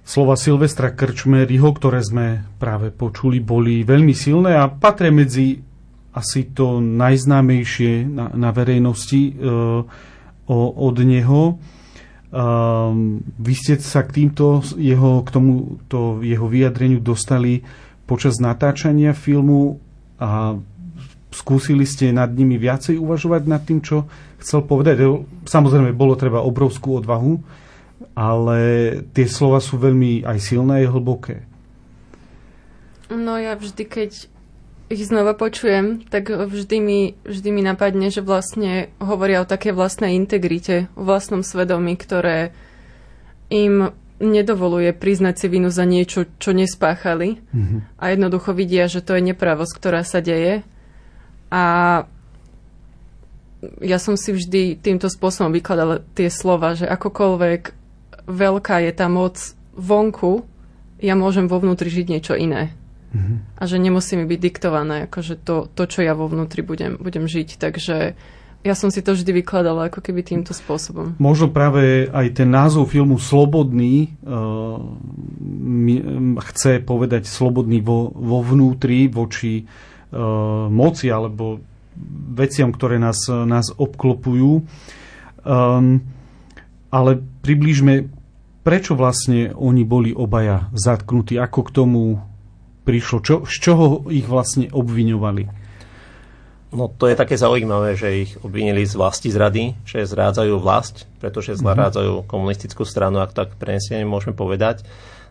Slova Silvestra Krčméryho, ktoré sme práve počuli, boli veľmi silné a patria medzi asi to najznámejšie na, na verejnosti e, o, od neho. E, vy ste sa k týmto jeho, k tomuto jeho vyjadreniu dostali počas natáčania filmu a skúsili ste nad nimi viacej uvažovať nad tým, čo chcel povedať. Samozrejme, bolo treba obrovskú odvahu, ale tie slova sú veľmi aj silné, aj hlboké. No ja vždy, keď ich znova počujem, tak vždy mi, vždy mi napadne, že vlastne hovoria o takej vlastnej integrite, o vlastnom svedomí, ktoré im nedovoluje priznať si vinu za niečo, čo nespáchali. Mm-hmm. A jednoducho vidia, že to je nepravosť, ktorá sa deje. A ja som si vždy týmto spôsobom vykladala tie slova, že akokoľvek veľká je tá moc vonku, ja môžem vo vnútri žiť niečo iné. Mm-hmm. A že nemusí mi byť diktované, akože to, to, čo ja vo vnútri budem, budem žiť. Takže ja som si to vždy vykladala ako keby týmto spôsobom. Možno práve aj ten názov filmu Slobodný uh, chce povedať slobodný vo, vo vnútri, voči uh, moci alebo veciam, ktoré nás, nás obklopujú. Um, Ale približme, prečo vlastne oni boli obaja zatknutí, ako k tomu prišlo, čo, z čoho ich vlastne obviňovali? No to je také zaujímavé, že ich obvinili z vlasti zrady, že zrádzajú vlast, pretože zrádzajú mm-hmm. komunistickú stranu, ak tak prenesenie môžeme povedať.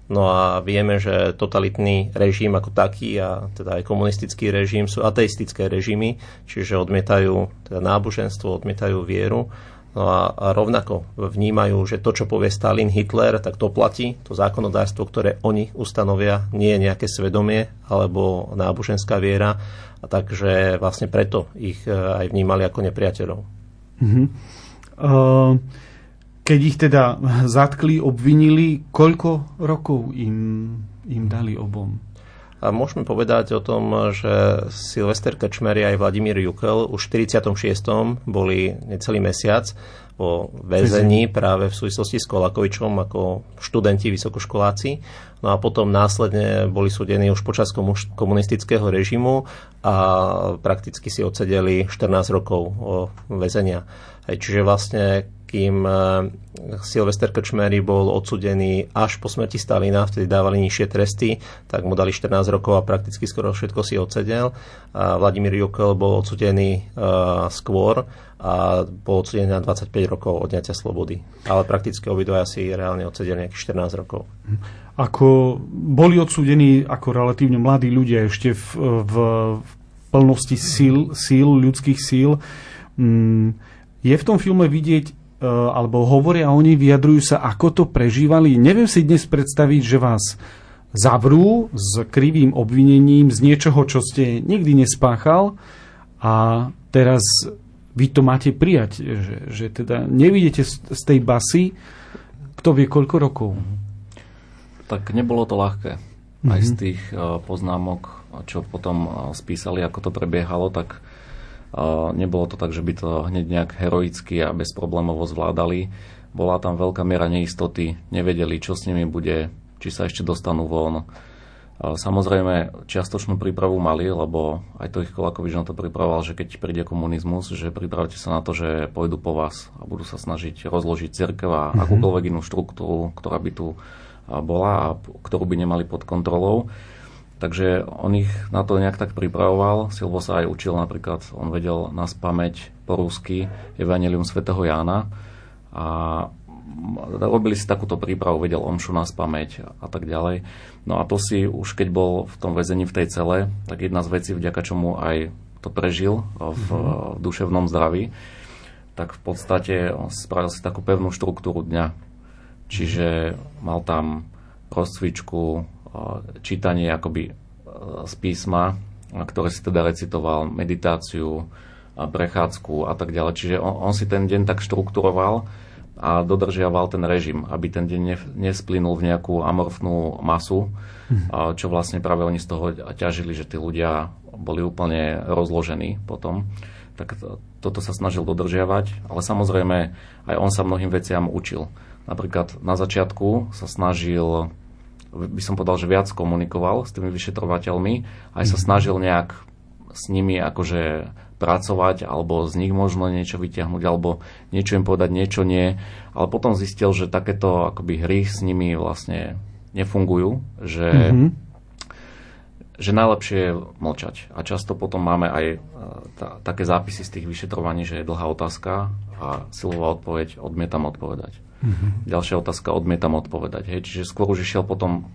No a vieme, že totalitný režim ako taký a teda aj komunistický režim sú ateistické režimy, čiže odmietajú teda náboženstvo, odmietajú vieru. No a rovnako vnímajú, že to, čo povie Stalin, Hitler, tak to platí. To zákonodárstvo, ktoré oni ustanovia, nie je nejaké svedomie alebo náboženská viera. A takže vlastne preto ich aj vnímali ako nepriateľov. Uh-huh. Uh, keď ich teda zatkli, obvinili, koľko rokov im, im dali obom? A môžeme povedať o tom, že Silvester Krčméry aj Vladimír Jukl už v štyridsiatom šiestom boli necelý mesiac vo väzení práve v súvislosti s Kolakovičom ako študenti vysokoškoláci. No a potom následne boli súdení už počas komunistického režimu a prakticky si odsedeli štrnásť rokov väzenia. Čiže vlastne kým Silvester Krčméry bol odsudený až po smrti Stalina, vtedy dávali nižšie tresty, tak mu dali štrnásť rokov a prakticky skoro všetko si odsedel. A Vladimír Jukl bol odsudený uh, skôr a bol odsudený na dvadsaťpäť rokov odňatia slobody. Ale prakticky obidvaja si reálne odsedeli nejakých štrnásť rokov. Ako boli odsúdení ako relatívne mladí ľudia ešte v, v plnosti síl, síl, ľudských síl. Je v tom filme vidieť alebo hovoria o nej, vyjadrujú sa, ako to prežívali. Neviem si dnes predstaviť, že vás zavrú s krivým obvinením z niečoho, čo ste nikdy nespáchal, a teraz vy to máte prijať, že, že teda nevidíte z tej basy kto vie koľko rokov. Tak nebolo to ľahké. Mm-hmm. Aj z tých poznámok, čo potom spísali, ako to prebiehalo, tak nebolo to tak, že by to hneď nejak heroicky a bezproblémovo zvládali. Bola tam veľká miera neistoty, nevedeli, čo s nimi bude, či sa ešte dostanú von. Samozrejme, čiastočnú prípravu mali, lebo aj to ich Kolakovič na to pripravoval, že keď príde komunizmus, že pripravte sa na to, že pôjdu po vás a budú sa snažiť rozložiť cirkev a akúkoľvek inú štruktúru, ktorá by tu bola a ktorú by nemali pod kontrolou. Takže on ich na to nejak tak pripravoval. Silvo sa aj učil, napríklad on vedel na spamäť po rusky Evangelium svätého Jána a robili si takúto prípravu, vedel omšu na spamäť a tak ďalej. No a to si už keď bol v tom väzení v tej cele, tak jedna z vecí, vďaka čomu aj to prežil v mm-hmm. duševnom zdraví, tak v podstate on spravil si takú pevnú štruktúru dňa. Čiže mal tam rozcvičku, čítanie akoby z písma, ktoré si teda recitoval, meditáciu, prechádzku a tak ďalej. Čiže on, on si ten deň tak štrukturoval a dodržiaval ten režim, aby ten deň ne, nesplynul v nejakú amorfnú masu, mm. čo vlastne práve oni z toho ťažili, že tí ľudia boli úplne rozložení potom. Tak to, toto sa snažil dodržiavať, ale samozrejme aj on sa mnohým veciam učil. Napríklad na začiatku sa snažil, by som povedal, že viac komunikoval s tými vyšetrovateľmi, aj sa snažil nejak s nimi akože pracovať, alebo z nich možno niečo vyťahnuť, alebo niečo im povedať, niečo nie. Ale potom zistil, že takéto akoby hry s nimi vlastne nefungujú, že, mm-hmm. že najlepšie je mlčať. A často potom máme aj t- také zápisy z tých vyšetrovaní, že je dlhá otázka a silová odpoveď, odmietam odpovedať. Mm-hmm. Ďalšia otázka, odmietam odpovedať. Hej. Čiže skôr už išiel potom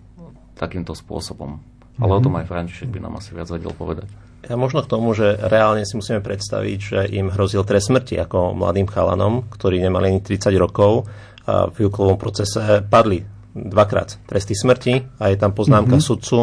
takýmto spôsobom. Mm-hmm. Ale o tom aj František by nám asi viac vedel povedať. Ja možno k tomu, že reálne si musíme predstaviť, že im hrozil trest smrti ako mladým chalanom, ktorí nemali ani tridsať rokov a v Juklovom procese padli dvakrát tresty smrti a je tam poznámka mm-hmm. sudcu,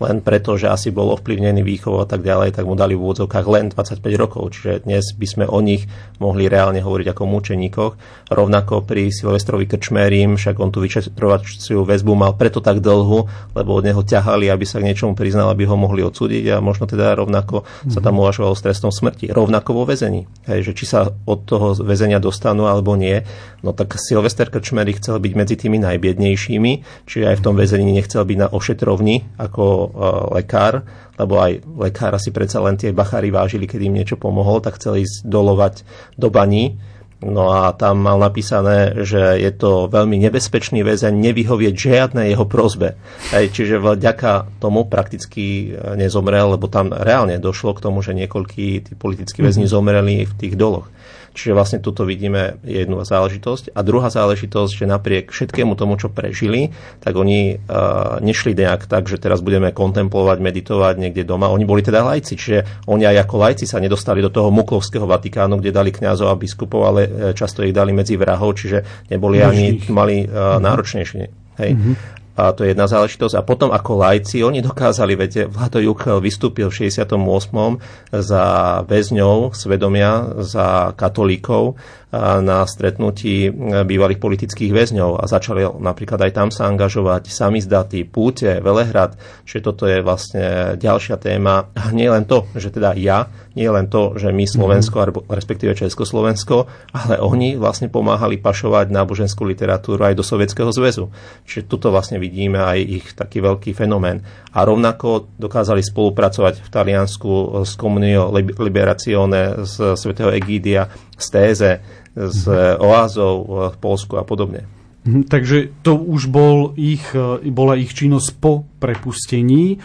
len preto, že asi bol ovplyvnený výchovou a tak ďalej, tak mu dali v úvodzovkách len dvadsaťpäť rokov. Čiže dnes by sme o nich mohli reálne hovoriť ako o mučeníkoch. Rovnako pri Silvestrovi Krčmérim, však on tú vyšetrovaciu väzbu mal preto tak dlhú, lebo od neho ťahali, aby sa k niečomu priznal, aby ho mohli odsúdiť a možno teda rovnako mm-hmm. sa tam uvažovalo s trestom smrti. Rovnako vo väzení. Hej, že či sa od toho väzenia dostanú alebo nie. No tak Silvester Krčméry chcel byť medzi tými najbiednejšími, čiže aj v tom väzení nechcel byť na ošetrovni ako lekár, lebo aj lekára si predsa len tie bachári vážili, keď im niečo pomohol, tak chceli ísť dolovať do baní. No a tam mal napísané, že je to veľmi nebezpečný väzeň, nevyhovieť žiadnej jeho prosbe. Hej, čiže vďaka tomu prakticky nezomrel, lebo tam reálne došlo k tomu, že niekoľkí tí politickí väzni zomreli v tých doloch. Čiže vlastne tuto vidíme jednu záležitosť. A druhá záležitosť, že napriek všetkému tomu, čo prežili, tak oni uh, nešli nejak tak, že teraz budeme kontemplovať, meditovať niekde doma. Oni boli teda laici, čiže oni aj ako laici sa nedostali do toho Muklovského Vatikánu, kde dali kňazov a biskupov, ale často ich dali medzi vrahov, čiže neboli Nežných. ani mali uh, náročnejšie. Hej. Mm-hmm. A to je jedna záležitosť. A potom ako laici, oni dokázali, viete, Vlado Jukl vystúpil v šesťdesiatom ôsmom za väzňov svedomia, za katolíkov na stretnutí bývalých politických väzňov a začali napríklad aj tam sa angažovať, samizdaty, púte, Velehrad, že toto je vlastne ďalšia téma. A nie len to, že teda ja, nie len to, že my Slovensko, mm-hmm. respektíve Československo, ale oni vlastne pomáhali pašovať náboženskú literatúru aj do Sovietskeho zväzu. Čiže tuto vlastne vidíme aj ich taký veľký fenomén. A rovnako dokázali spolupracovať v Taliansku s Komunio Liberazione, z svätého Egídia, z Téze, s oázou v Polsku a podobne. Takže to už bol ich, bola ich činnosť po prepustení.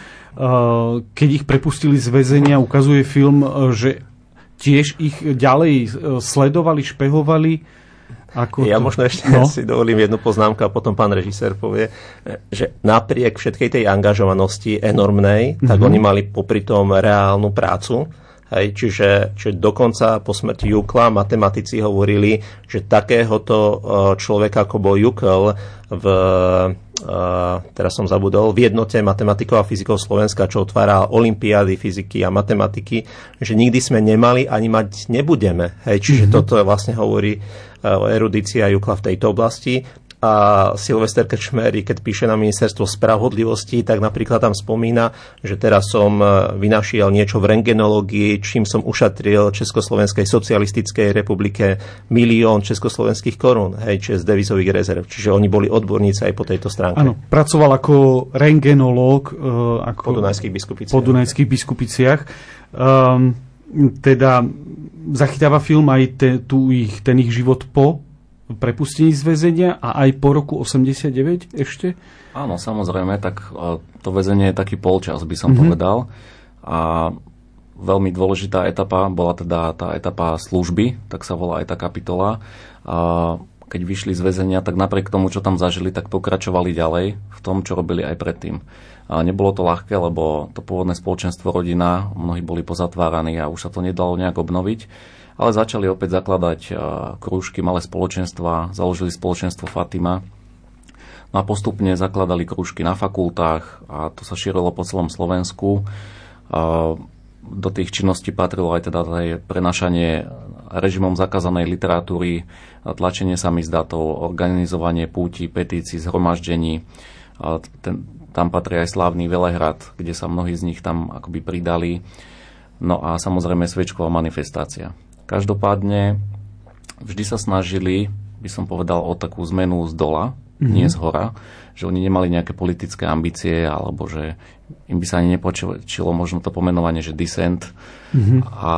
Keď ich prepustili z väzenia, ukazuje film, že tiež ich ďalej sledovali, špehovali. Ako ja to... možno ešte no. si dovolím jednu poznámku a potom pán režisér povie, že napriek všetkej tej angažovanosti enormnej, tak mm-hmm. oni mali popri tom reálnu prácu. Hej, čiže, čiže dokonca po smrti Jukla matematici hovorili, že takéhoto človeka, ako bol Jukl, v, teraz som zabudol, v jednote matematikov a fyzikov Slovenska, čo otvára olympiády fyziky a matematiky, že nikdy sme nemali ani mať nebudeme. Hej, čiže mm-hmm. toto vlastne hovorí erudícia Jukla v tejto oblasti. A Silvester Krčméry, keď píše na ministerstvo spravodlivosti, tak napríklad tam spomína, že teraz som vynašiel niečo v rengenológii, čím som ušatril Československej socialistickej republike milión československých korún, hej, čiže z devizových rezerv. Čiže oni boli odborníci aj po tejto stránke. Áno, pracoval ako rengenológ ako po Dunajských Biskupiciach. Po Dunajských Biskupiciach. Um, teda zachytáva film aj te, tu ich, ten ich život po prepustení z väzenia a aj po roku osemdesiatdeväť ešte? Áno, samozrejme, tak to väzenie je taký polčas, by som mm-hmm. povedal. A veľmi dôležitá etapa bola teda tá etapa služby, tak sa volá aj tá kapitola. A keď vyšli z väzenia, tak napriek tomu, čo tam zažili, tak pokračovali ďalej v tom, čo robili aj predtým. A nebolo to ľahké, lebo to pôvodné spoločenstvo, rodina, mnohí boli pozatváraní a už sa to nedalo nejak obnoviť. Ale začali opäť zakladať krúžky, malé spoločenstva, založili spoločenstvo Fatima. No a postupne zakladali krúžky na fakultách a to sa šírilo po celom Slovensku. Do tých činností patrilo aj teda prenašanie režimom zakázanej literatúry, tlačenie samizdatov, organizovanie púti, petícií, zhromaždení. Tam patrí aj slávny Velehrad, kde sa mnohí z nich tam akoby pridali. No a samozrejme sviečková manifestácia. Každopádne vždy sa snažili, by som povedal, o takú zmenu z dola, mm-hmm. nie z hora, že oni nemali nejaké politické ambície, alebo že im by sa ani nepočilo možno to pomenovanie, že dissent, mm-hmm. a,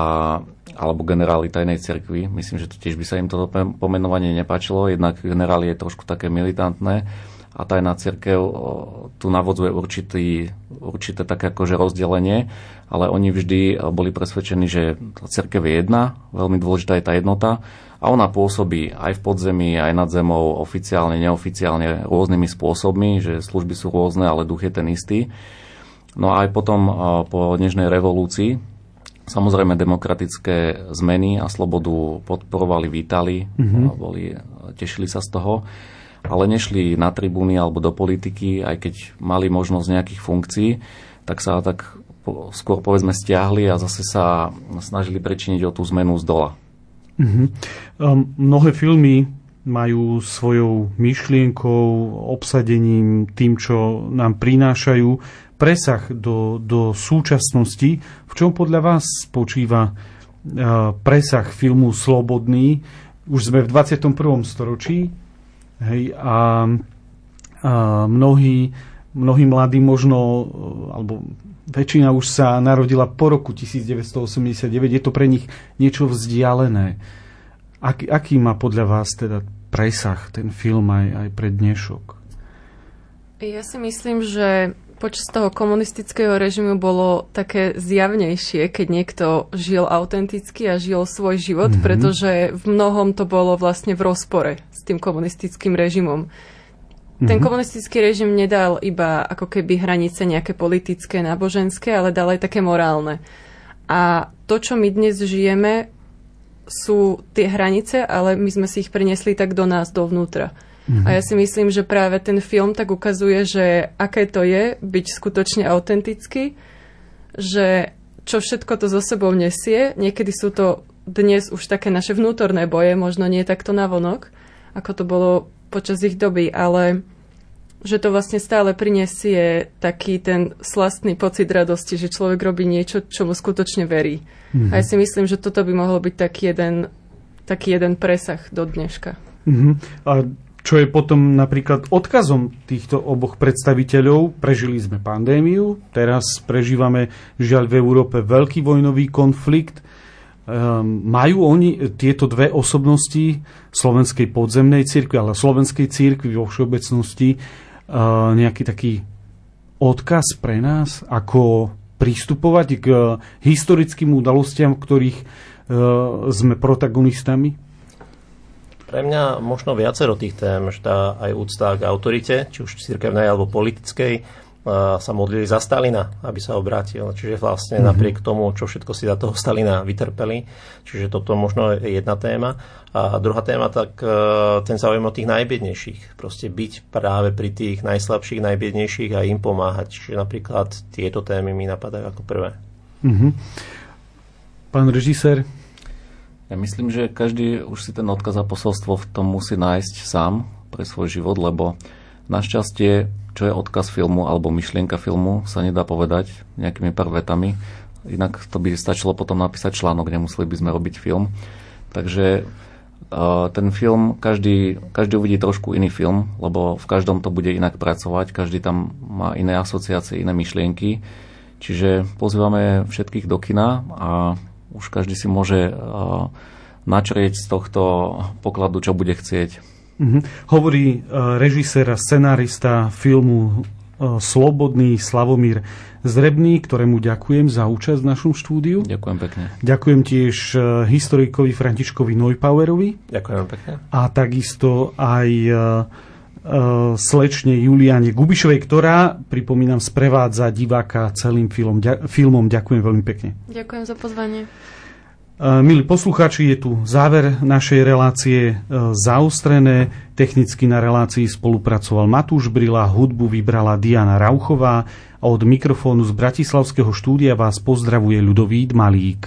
alebo generáli tajnej cirkvi. Myslím, že tiež by sa im toto pomenovanie nepáčilo, jednak generáli je trošku také militantné a tajná cirkev tu navodzuje určitý, určité také akože rozdelenie, ale oni vždy boli presvedčení, že cirkev je jedna, veľmi dôležitá je tá jednota a ona pôsobí aj v podzemí, aj nad zemou, oficiálne, neoficiálne, rôznymi spôsobmi, že služby sú rôzne, ale duch je ten istý. No a aj potom po dnešnej revolúcii, samozrejme demokratické zmeny a slobodu podporovali, vítali, mm-hmm. boli, tešili sa z toho, ale nešli na tribúny alebo do politiky, aj keď mali možnosť nejakých funkcií, tak sa tak skôr povedzme stiahli a zase sa snažili prečiniť o tú zmenu z dola. Mm-hmm. Um, mnohé filmy majú svojou myšlienkou, obsadením, tým, čo nám prinášajú, presah do, do súčasnosti. V čom podľa vás spočíva uh, presah filmu Slobodný? Už sme v dvadsiatom prvom storočí. Hej, a, a mnohí, mnohí mladí možno, alebo väčšina už sa narodila po roku devätnásťstoosemdesiatdeväť, je to pre nich niečo vzdialené. Aký, aký má podľa vás teda presah ten film aj, aj pre dnešok? Ja si myslím, že počas toho komunistického režimu bolo také zjavnejšie, keď niekto žil autenticky a žil svoj život, mm-hmm. pretože v mnohom to bolo vlastne v rozpore s tým komunistickým režimom. Mm-hmm. Ten komunistický režim nedal iba ako keby hranice nejaké politické, náboženské, ale dal aj také morálne. A to, čo my dnes žijeme, sú tie hranice, ale my sme si ich priniesli tak do nás, dovnútra. A ja si myslím, že práve ten film tak ukazuje, že aké to je byť skutočne autentický, že čo všetko to so sebou nesie. Niekedy sú to dnes už také naše vnútorné boje, možno nie takto navonok, ako to bolo počas ich doby, ale že to vlastne stále prinesie taký ten slastný pocit radosti, že človek robí niečo, čomu skutočne verí. Mm-hmm. A ja si myslím, že toto by mohlo byť taký jeden, taký jeden presah do dneška. Mm-hmm. A čo je potom napríklad odkazom týchto oboch predstaviteľov. Prežili sme pandémiu, teraz prežívame žiaľ v Európe veľký vojnový konflikt. Ehm, majú oni tieto dve osobnosti slovenskej podzemnej cirkvi, ale slovenskej cirkvi vo všeobecnosti, e, nejaký taký odkaz pre nás, ako pristupovať k historickým udalostiam, ktorých e, sme protagonistami? Pre mňa možno viacero tých tém, že tá aj úcta k autorite, či už cirkevnej alebo politickej, sa modlili za Stalina, aby sa obrátil. Čiže vlastne mm-hmm. napriek tomu, čo všetko si za toho Stalina vytrpeli. Čiže toto možno je jedna téma. A druhá téma, tak ten záujem o tých najbiednejších. Proste byť práve pri tých najslabších, najbiednejších a im pomáhať. Čiže napríklad tieto témy mi napadajú ako prvé. Mm-hmm. Pán režisér? Ja myslím, že každý už si ten odkaz a posolstvo v tom musí nájsť sám pre svoj život, lebo našťastie, čo je odkaz filmu alebo myšlienka filmu, sa nedá povedať nejakými pár vetami. Inak to by stačilo potom napísať článok, nemuseli by sme robiť film. Takže ten film, každý, každý uvidí trošku iný film, lebo v každom to bude inak pracovať, každý tam má iné asociácie, iné myšlienky. Čiže pozývame všetkých do kina a už každý si môže uh, načrieť z tohto pokladu, čo bude chcieť. Mm-hmm. Hovorí uh, režisér a scenárista filmu uh, Slobodný Slavomír Zrebný, ktorému ďakujem za účasť v našom štúdiu. Ďakujem pekne. Ďakujem tiež uh, historikovi Františkovi Neupauerovi. Ďakujem pekne. A takisto aj Uh, slečne Juliane Gubišovej, ktorá, pripomínam, sprevádza diváka celým filmom. Filmom. Ďakujem veľmi pekne. Ďakujem za pozvanie. Milí poslucháči, je tu záver našej relácie zaostrené. Technicky na relácii spolupracoval Matúš Brila, hudbu vybrala Diana Rauchová a od mikrofónu z bratislavského štúdia vás pozdravuje Ľudovít Malík.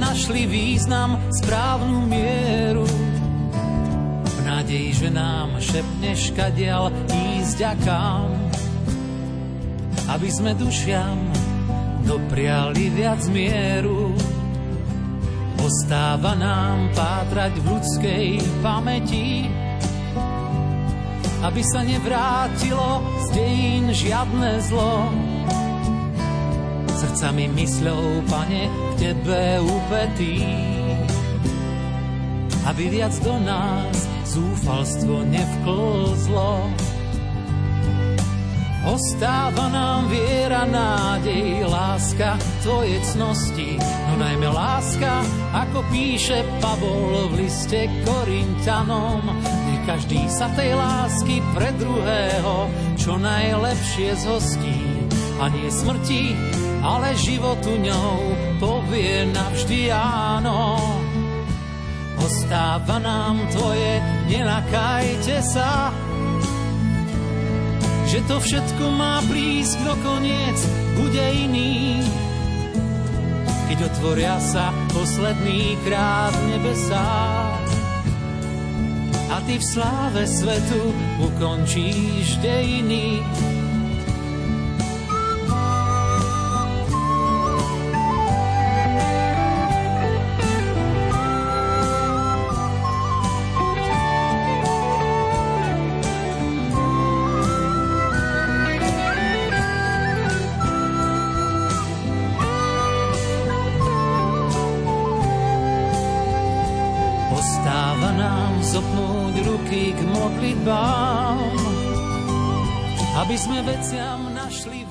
Našli význam, správnu mieru, v nádeji, že nám šepneš kadiaľ ísť a kam, aby sme dušiam dopriali viac mieru. Ostáva nám pátrať v ľudskej pamäti, aby sa nevrátilo z dejín žiadne zlo. Srdcami mysľou, Pane, k Tebe upetí, aby viac do nás zúfalstvo nevklzlo. Ostáva nám viera, nádej, láska, Tvoje cnosti, no najmä láska, ako píše Pavol v liste Korinťanom. Nech každý sa tej lásky pre druhého čo najlepšie zhostí a nie smrti, ale životu ňou povie navždy áno. Ostáva nám Tvoje, nenakajte sa, že to všetko má blízk, no koniec bude iný, keď otvoria sa posledný krát nebesá a Ty v sláve svetu ukončíš dejiny. Aby sme veciam našli